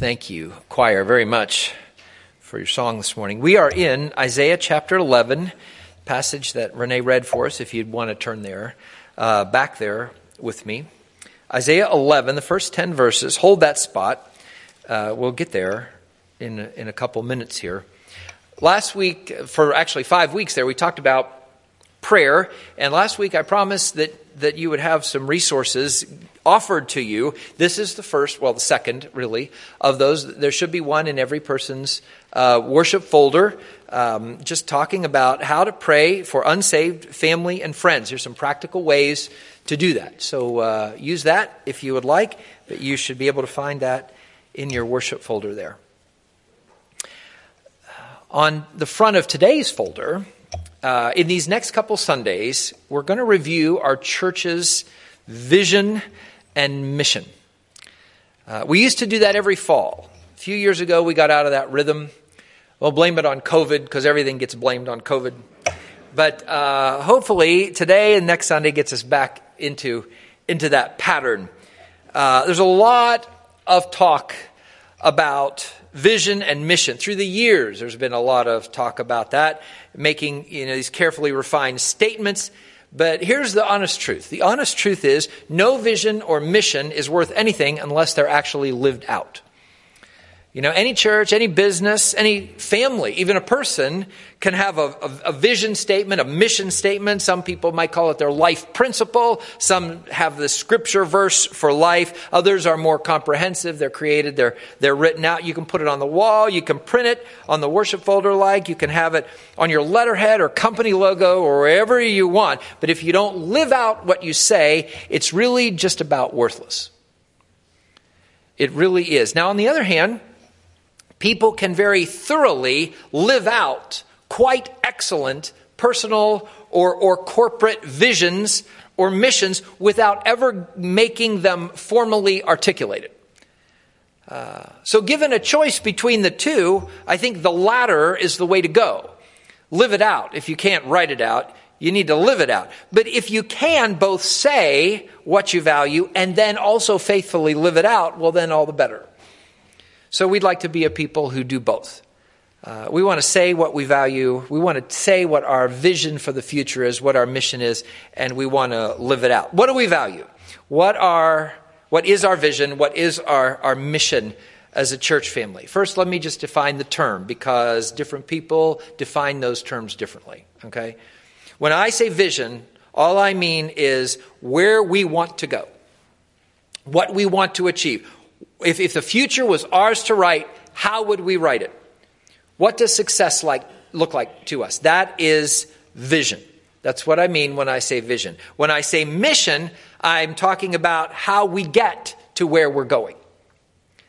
Thank you, choir, very much for your song this morning. We are in Isaiah chapter 11, passage that Renee read for us, if you'd want to turn there, back there with me. Isaiah 11, the first 10 verses, hold that spot. We'll get there in a couple minutes here. Last week, for actually 5 weeks there, we talked about prayer, and last week I promised that you would have some resources offered to you. This is the first, well, the second, really, of those. There should be one in every person's worship folder, just talking about how to pray for unsaved family and friends. Here's some practical ways to do that. So use that if you would like, but you should be able to find that in your worship folder there. On the front of today's folder, in these next couple Sundays, we're going to review our church's vision and mission. We used to do that every fall. A few years ago, we got out of that rhythm. We'll blame it on COVID because everything gets blamed on COVID. But hopefully today and next Sunday gets us back into that pattern. There's a lot of talk about vision and mission. Through the years, there's been a lot of talk about that, making these carefully refined statements. But here's the honest truth. The honest truth is no vision or mission is worth anything unless they're actually lived out. Any church, any business, any family, even a person can have a vision statement, a mission statement. Some people might call it their life principle. Some have the scripture verse for life. Others are more comprehensive. They're created. They're written out. You can put it on the wall. You can print it on the worship folder. You can have it on your letterhead or company logo or wherever you want. But if you don't live out what you say, it's really just about worthless. It really is. Now, on the other hand, people can very thoroughly live out quite excellent personal or corporate visions or missions without ever making them formally articulated. So given a choice between the two, I think the latter is the way to go. Live it out. If you can't write it out, you need to live it out. But if you can both say what you value and then also faithfully live it out, well, then all the better. So we'd like to be a people who do both. We want to say what we value. We want to say what our vision for the future is, what our mission is, and we want to live it out. What do we value? What is our vision? What is our mission as a church family? First, let me just define the term because different people define those terms differently. Okay? When I say vision, all I mean is where we want to go, what we want to achieve. If the future was ours to write, how would we write it? What does success look like to us? That is vision. That's what I mean when I say vision. When I say mission, I'm talking about how we get to where we're going,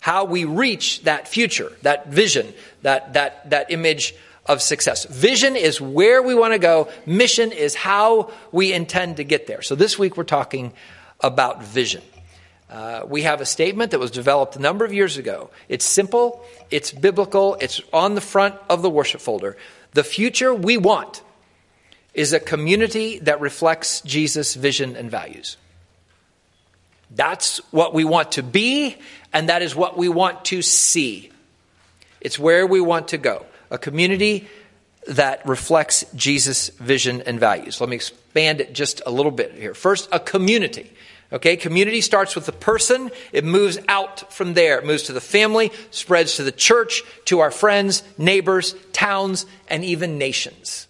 how we reach that future, that vision, that image of success. Vision is where we want to go. Mission is how we intend to get there. So this week we're talking about vision. We have a statement that was developed a number of years ago. It's simple, it's biblical, it's on the front of the worship folder. The future we want is a community that reflects Jesus' vision and values. That's what we want to be, and that is what we want to see. It's where we want to go, a community that reflects Jesus' vision and values. Let me expand it just a little bit here. First, a community. Okay, community starts with the person. It moves out from there. It moves to the family, spreads to the church, to our friends, neighbors, towns, and even nations.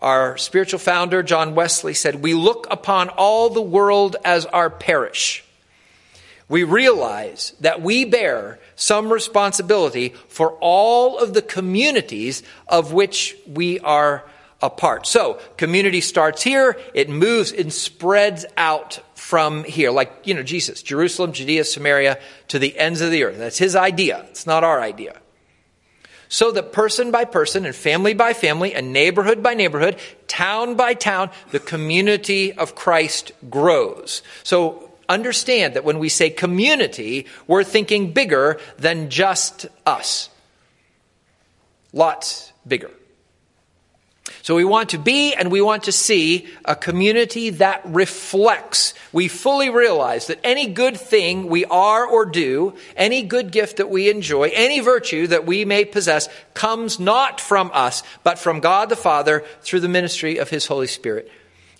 Our spiritual founder, John Wesley, said, "We look upon all the world as our parish. We realize that we bear some responsibility for all of the communities of which we are apart." So community starts here, it moves and spreads out from here. Jesus, Jerusalem, Judea, Samaria, to the ends of the earth. That's his idea. It's not our idea. So that person by person and family by family and neighborhood by neighborhood, town by town, the community of Christ grows. So understand that when we say community, we're thinking bigger than just us. Lots bigger. So we want to be and we want to see a community that reflects. We fully realize that any good thing we are or do, any good gift that we enjoy, any virtue that we may possess comes not from us, but from God the Father through the ministry of his Holy Spirit.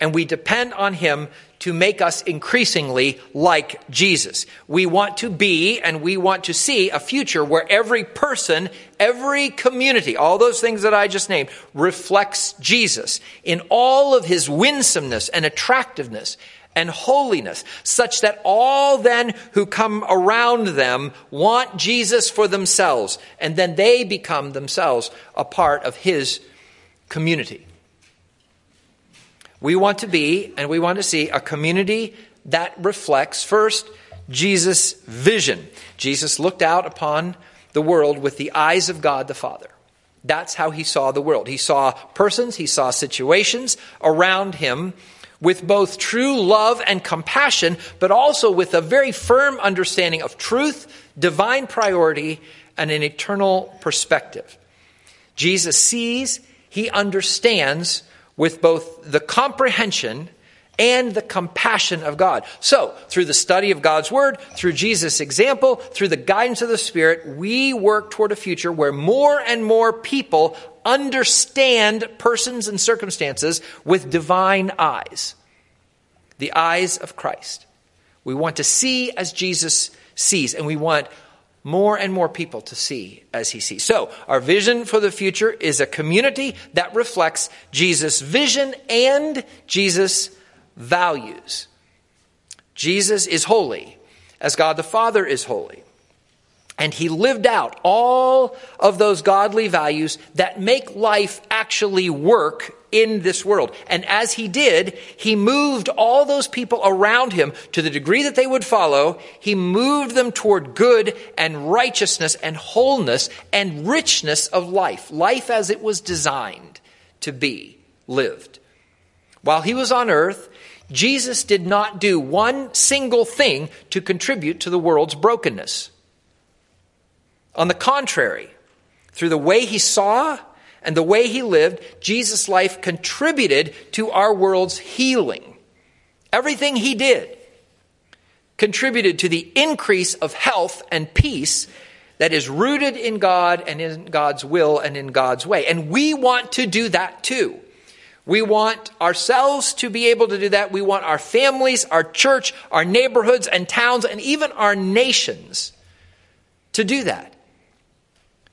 And we depend on him to make us increasingly like Jesus. We want to be and we want to see a future where every person, every community, all those things that I just named, reflects Jesus in all of his winsomeness and attractiveness and holiness, such that all then who come around them want Jesus for themselves, and then they become themselves a part of his community. We want to be and we want to see a community that reflects, first, Jesus' vision. Jesus looked out upon the world with the eyes of God the Father. That's how he saw the world. He saw persons, he saw situations around him with both true love and compassion, but also with a very firm understanding of truth, divine priority, and an eternal perspective. Jesus sees, he understands, with both the comprehension and the compassion of God. So, through the study of God's word, through Jesus' example, through the guidance of the Spirit, we work toward a future where more and more people understand persons and circumstances with divine eyes, the eyes of Christ. We want to see as Jesus sees, and we want more and more people to see as he sees. So our vision for the future is a community that reflects Jesus' vision and Jesus' values. Jesus is holy as God the Father is holy. And he lived out all of those godly values that make life actually work in this world. And as he did, he moved all those people around him to the degree that they would follow. He moved them toward good and righteousness and wholeness and richness of life. Life as it was designed to be lived. While he was on earth, Jesus did not do one single thing to contribute to the world's brokenness. On the contrary, through the way he saw and the way he lived, Jesus' life contributed to our world's healing. Everything he did contributed to the increase of health and peace that is rooted in God and in God's will and in God's way. And we want to do that too. We want ourselves to be able to do that. We want our families, our church, our neighborhoods and towns, and even our nations to do that.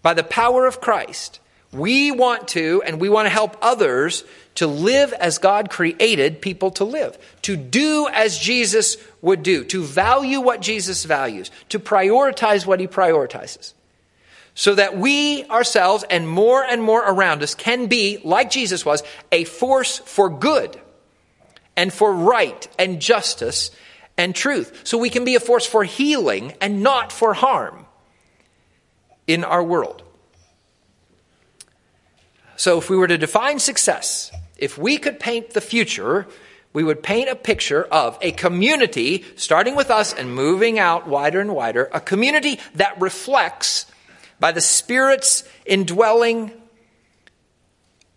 By the power of Christ, we want to, and we want to help others to live as God created people to live, to do as Jesus would do, to value what Jesus values, to prioritize what he prioritizes, so that we ourselves and more around us can be, like Jesus was, a force for good and for right and justice and truth. So we can be a force for healing and not for harm in our world. So if we were to define success, if we could paint the future, we would paint a picture of a community, starting with us and moving out wider and wider, a community that reflects, by the Spirit's indwelling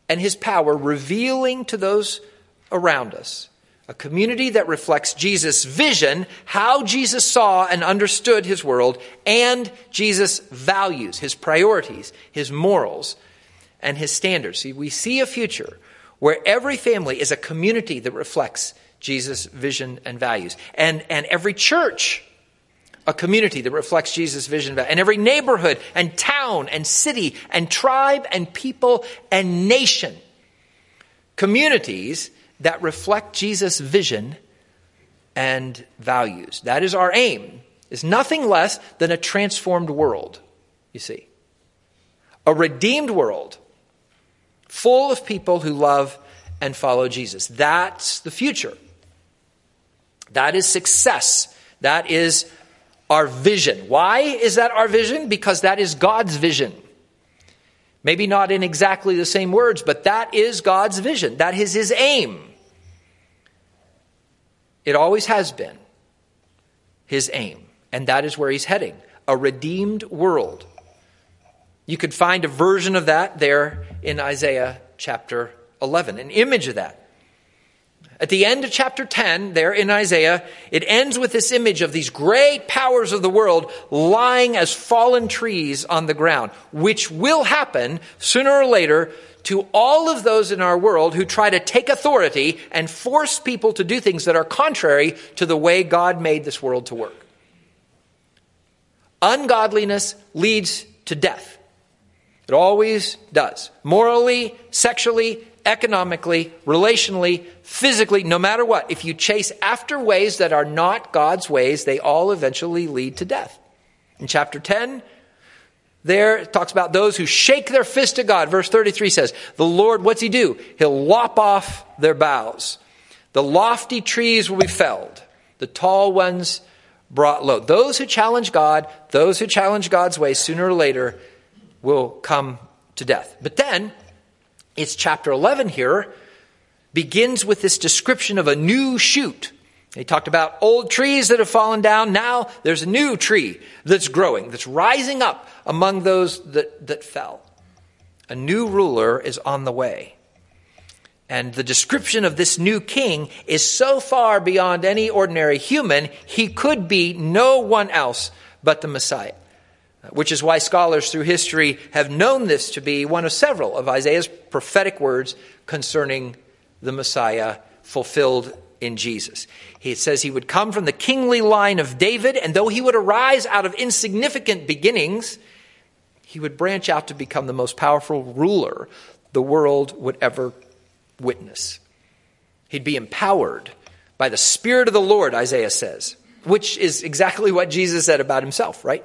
and his power, revealing to those around us, a community that reflects Jesus' vision, how Jesus saw and understood his world, and Jesus' values, his priorities, his morals, and his standards. See, we see a future where every family is a community that reflects Jesus' vision and values. And every church, a community that reflects Jesus' vision and values. And every neighborhood and town and city and tribe and people and nation. Communities that reflect Jesus' vision and values. That is our aim. It's nothing less than a transformed world, you see. A redeemed world, full of people who love and follow Jesus. That's the future. That is success. That is our vision. Why is that our vision? Because that is God's vision. Maybe not in exactly the same words, but that is God's vision. That is his aim. It always has been his aim. And that is where he's heading. A redeemed world. You could find a version of that there in Isaiah chapter 11, an image of that. At the end of chapter 10, there in Isaiah, it ends with this image of these great powers of the world lying as fallen trees on the ground, which will happen sooner or later to all of those in our world who try to take authority and force people to do things that are contrary to the way God made this world to work. Ungodliness leads to death. It always does. Morally, sexually, economically, relationally, physically, no matter what. If you chase after ways that are not God's ways, they all eventually lead to death. In chapter 10, there it talks about those who shake their fist at God. Verse 33 says, the Lord, what's he do? He'll lop off their boughs. The lofty trees will be felled. The tall ones brought low. Those who challenge God, those who challenge God's way, sooner or later will come to death. But then, it's chapter 11 here, begins with this description of a new shoot. They talked about old trees that have fallen down. Now there's a new tree that's growing, that's rising up among those that fell. A new ruler is on the way. And the description of this new king is so far beyond any ordinary human, he could be no one else but the Messiah. Which is why scholars through history have known this to be one of several of Isaiah's prophetic words concerning the Messiah fulfilled in Jesus. He says he would come from the kingly line of David, and though he would arise out of insignificant beginnings, he would branch out to become the most powerful ruler the world would ever witness. He'd be empowered by the Spirit of the Lord, Isaiah says, which is exactly what Jesus said about himself, right?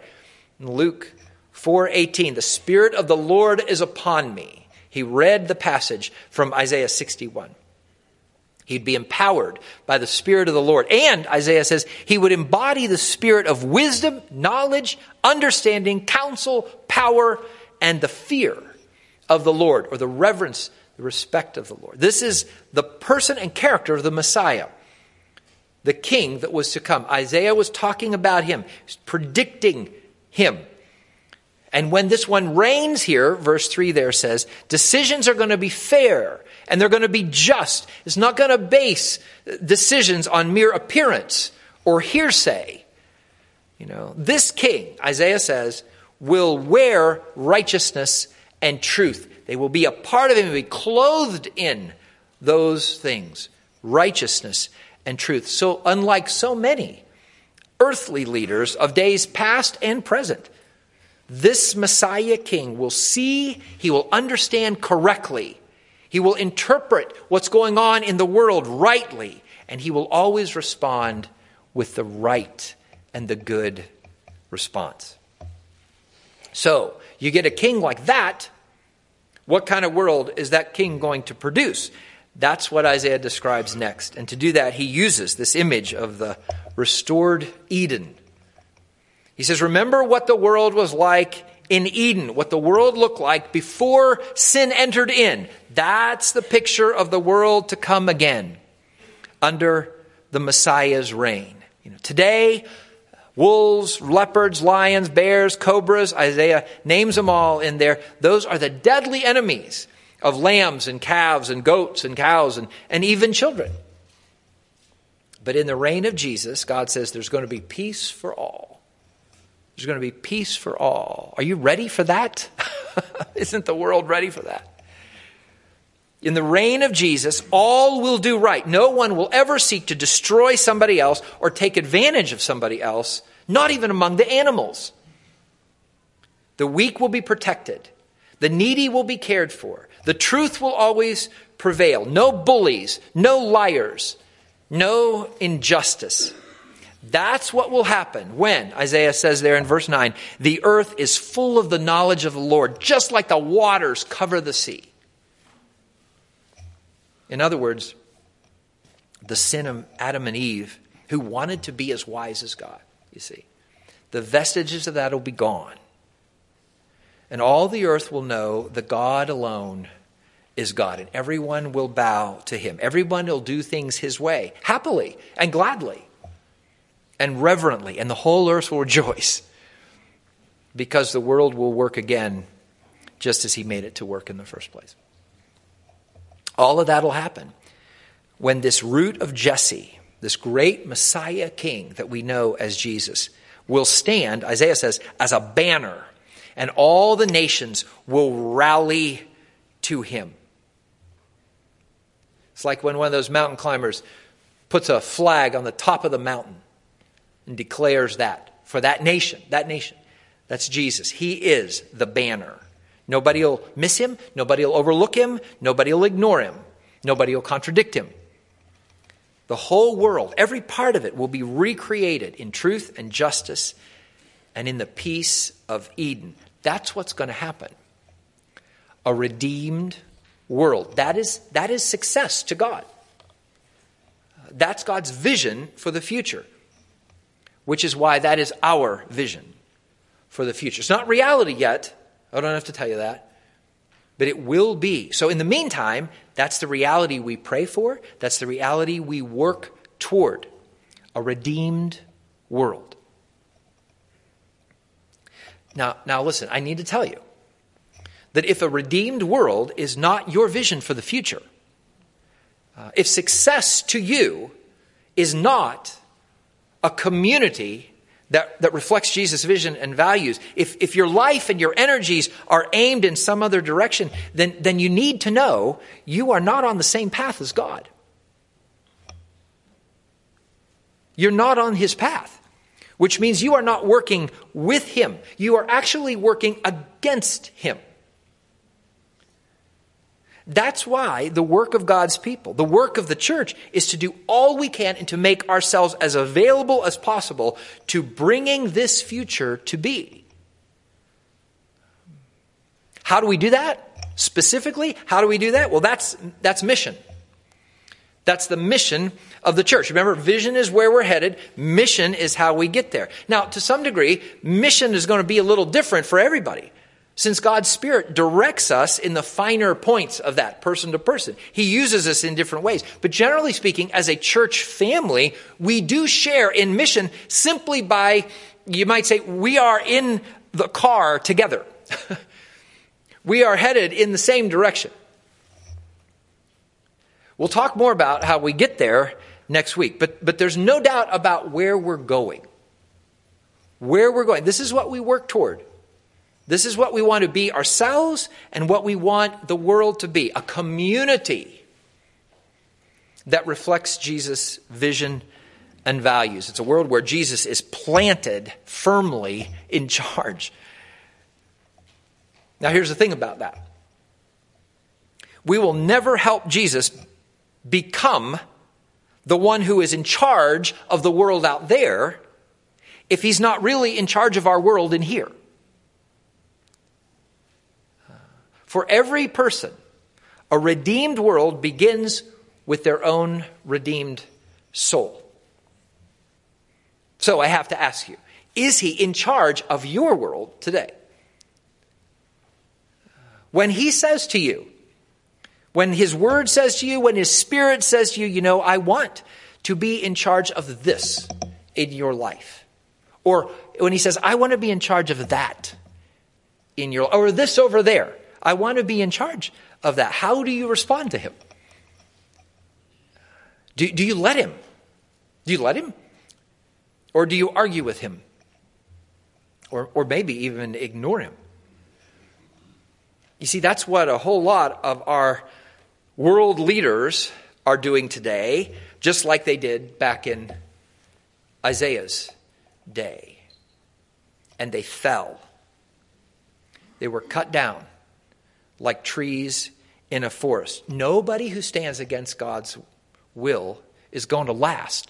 In Luke 4:18, the Spirit of the Lord is upon me. He read the passage from Isaiah 61. He'd be empowered by the Spirit of the Lord. And Isaiah says he would embody the spirit of wisdom, knowledge, understanding, counsel, power, and the fear of the Lord, or the reverence, the respect of the Lord. This is the person and character of the Messiah, the king that was to come. Isaiah was talking about him, predicting him. And when this one reigns here, verse 3 there says, decisions are going to be fair and they're going to be just. It's not going to base decisions on mere appearance or hearsay. You know, this king, Isaiah says, will wear righteousness and truth. They will be a part of him and be clothed in those things, righteousness and truth. So unlike so many earthly leaders of days past and present, this Messiah king will see, he will understand correctly. He will interpret what's going on in the world rightly, and he will always respond with the right and the good response. So you get a king like that. What kind of world is that king going to produce? That's what Isaiah describes next. And to do that, he uses this image of the restored Eden. He says, remember what the world was like in Eden, what the world looked like before sin entered in. That's the picture of the world to come again under the Messiah's reign. You know, today, wolves, leopards, lions, bears, cobras, Isaiah names them all in there. Those are the deadly enemies of lambs and calves and goats and cows and even children. But in the reign of Jesus, God says there's going to be peace for all. There's going to be peace for all. Are you ready for that? Isn't the world ready for that? In the reign of Jesus, all will do right. No one will ever seek to destroy somebody else or take advantage of somebody else, not even among the animals. The weak will be protected. The needy will be cared for. The truth will always prevail. No bullies, no liars, no injustice. That's what will happen when, Isaiah says there in verse 9, the earth is full of the knowledge of the Lord, just like the waters cover the sea. In other words, the sin of Adam and Eve, who wanted to be as wise as God, you see, the vestiges of that will be gone. And all the earth will know that God alone is God. And everyone will bow to him. Everyone will do things his way, happily and gladly and reverently. And the whole earth will rejoice because the world will work again just as he made it to work in the first place. All of that will happen when this root of Jesse, this great Messiah king that we know as Jesus, will stand, Isaiah says, as a banner, and all the nations will rally to him. It's like when one of those mountain climbers puts a flag on the top of the mountain and declares that for that nation. That's Jesus. He is the banner. Nobody will miss him. Nobody will overlook him. Nobody will ignore him. Nobody will contradict him. The whole world, every part of it, will be recreated in truth and justice and in the peace of Eden. That's what's going to happen. A redeemed world. That is success to God. That's God's vision for the future, which is why that is our vision for the future. It's not reality yet. I don't have to tell you that, but it will be. So in the meantime, that's the reality we pray for. That's the reality we work toward, a redeemed world. Now listen, I need to tell you that if a redeemed world is not your vision for the future, if success to you is not a community that reflects Jesus' vision and values, if your life and your energies are aimed in some other direction, then you need to know you are not on the same path as God. You're not on his path, which means you are not working with him. You are actually working against him. That's why the work of God's people, the work of the church, is to do all we can and to make ourselves as available as possible to bringing this future to be. How do we do that? Specifically, how do we do that? Well, that's mission. That's the mission of the church. Remember, vision is where we're headed. Mission is how we get there. Now, to some degree, mission is going to be a little different for everybody, since God's Spirit directs us in the finer points of that, person to person. He uses us in different ways. But generally speaking, as a church family, we do share in mission simply by, you might say, we are in the car together. We are headed in the same direction. We'll talk more about how we get there next week. But there's no doubt about where we're going. Where we're going. This is what we work toward. This is what we want to be ourselves and what we want the world to be, a community that reflects Jesus' vision and values. It's a world where Jesus is planted firmly in charge. Now, here's the thing about that. We will never help Jesus become the one who is in charge of the world out there if he's not really in charge of our world in here. For every person, a redeemed world begins with their own redeemed soul. So I have to ask you, is he in charge of your world today? When he says to you, when his word says to you, when his Spirit says to you, you know, I want to be in charge of this in your life. Or when he says, I want to be in charge of that in your life, or this over there. I want to be in charge of that. How do you respond to him? Do you let him? Do you let him? Or do you argue with him? Or maybe even ignore him? You see, that's what a whole lot of our world leaders are doing today, just like they did back in Isaiah's day. And they fell. They were cut down like trees in a forest. Nobody who stands against God's will is going to last.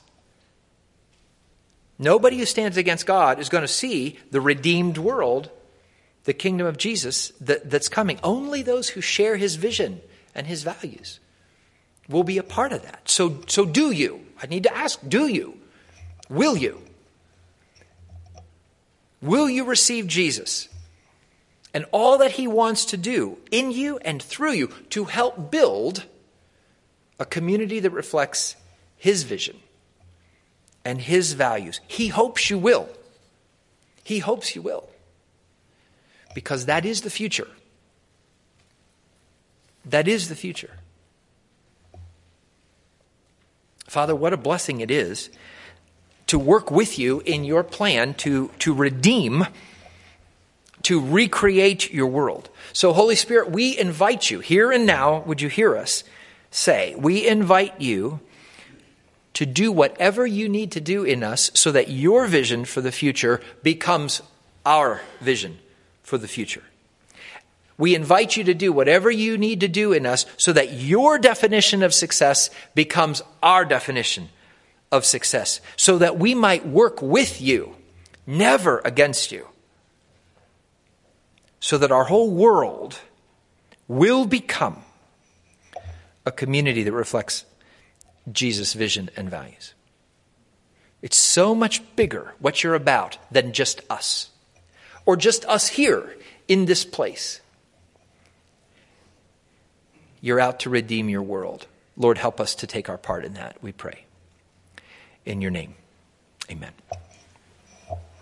Nobody who stands against God is going to see the redeemed world, the kingdom of Jesus that's coming. Only those who share his vision and his values will be a part of that. So do you? I need to ask, do you? Will you? Will you receive Jesus and all that he wants to do in you and through you to help build a community that reflects his vision and his values? He hopes you will. He hopes you will. Because that is the future. That is the future. Father, what a blessing it is to work with you in your plan to redeem, to recreate your world. So, Holy Spirit, we invite you here and now, would you hear us say, we invite you to do whatever you need to do in us so that your vision for the future becomes our vision for the future. We invite you to do whatever you need to do in us so that your definition of success becomes our definition of success, so that we might work with you, never against you, so that our whole world will become a community that reflects Jesus' vision and values. It's so much bigger what you're about than just us, or just us here in this place. You're out to redeem your world. Lord, help us to take our part in that, we pray. In your name, amen.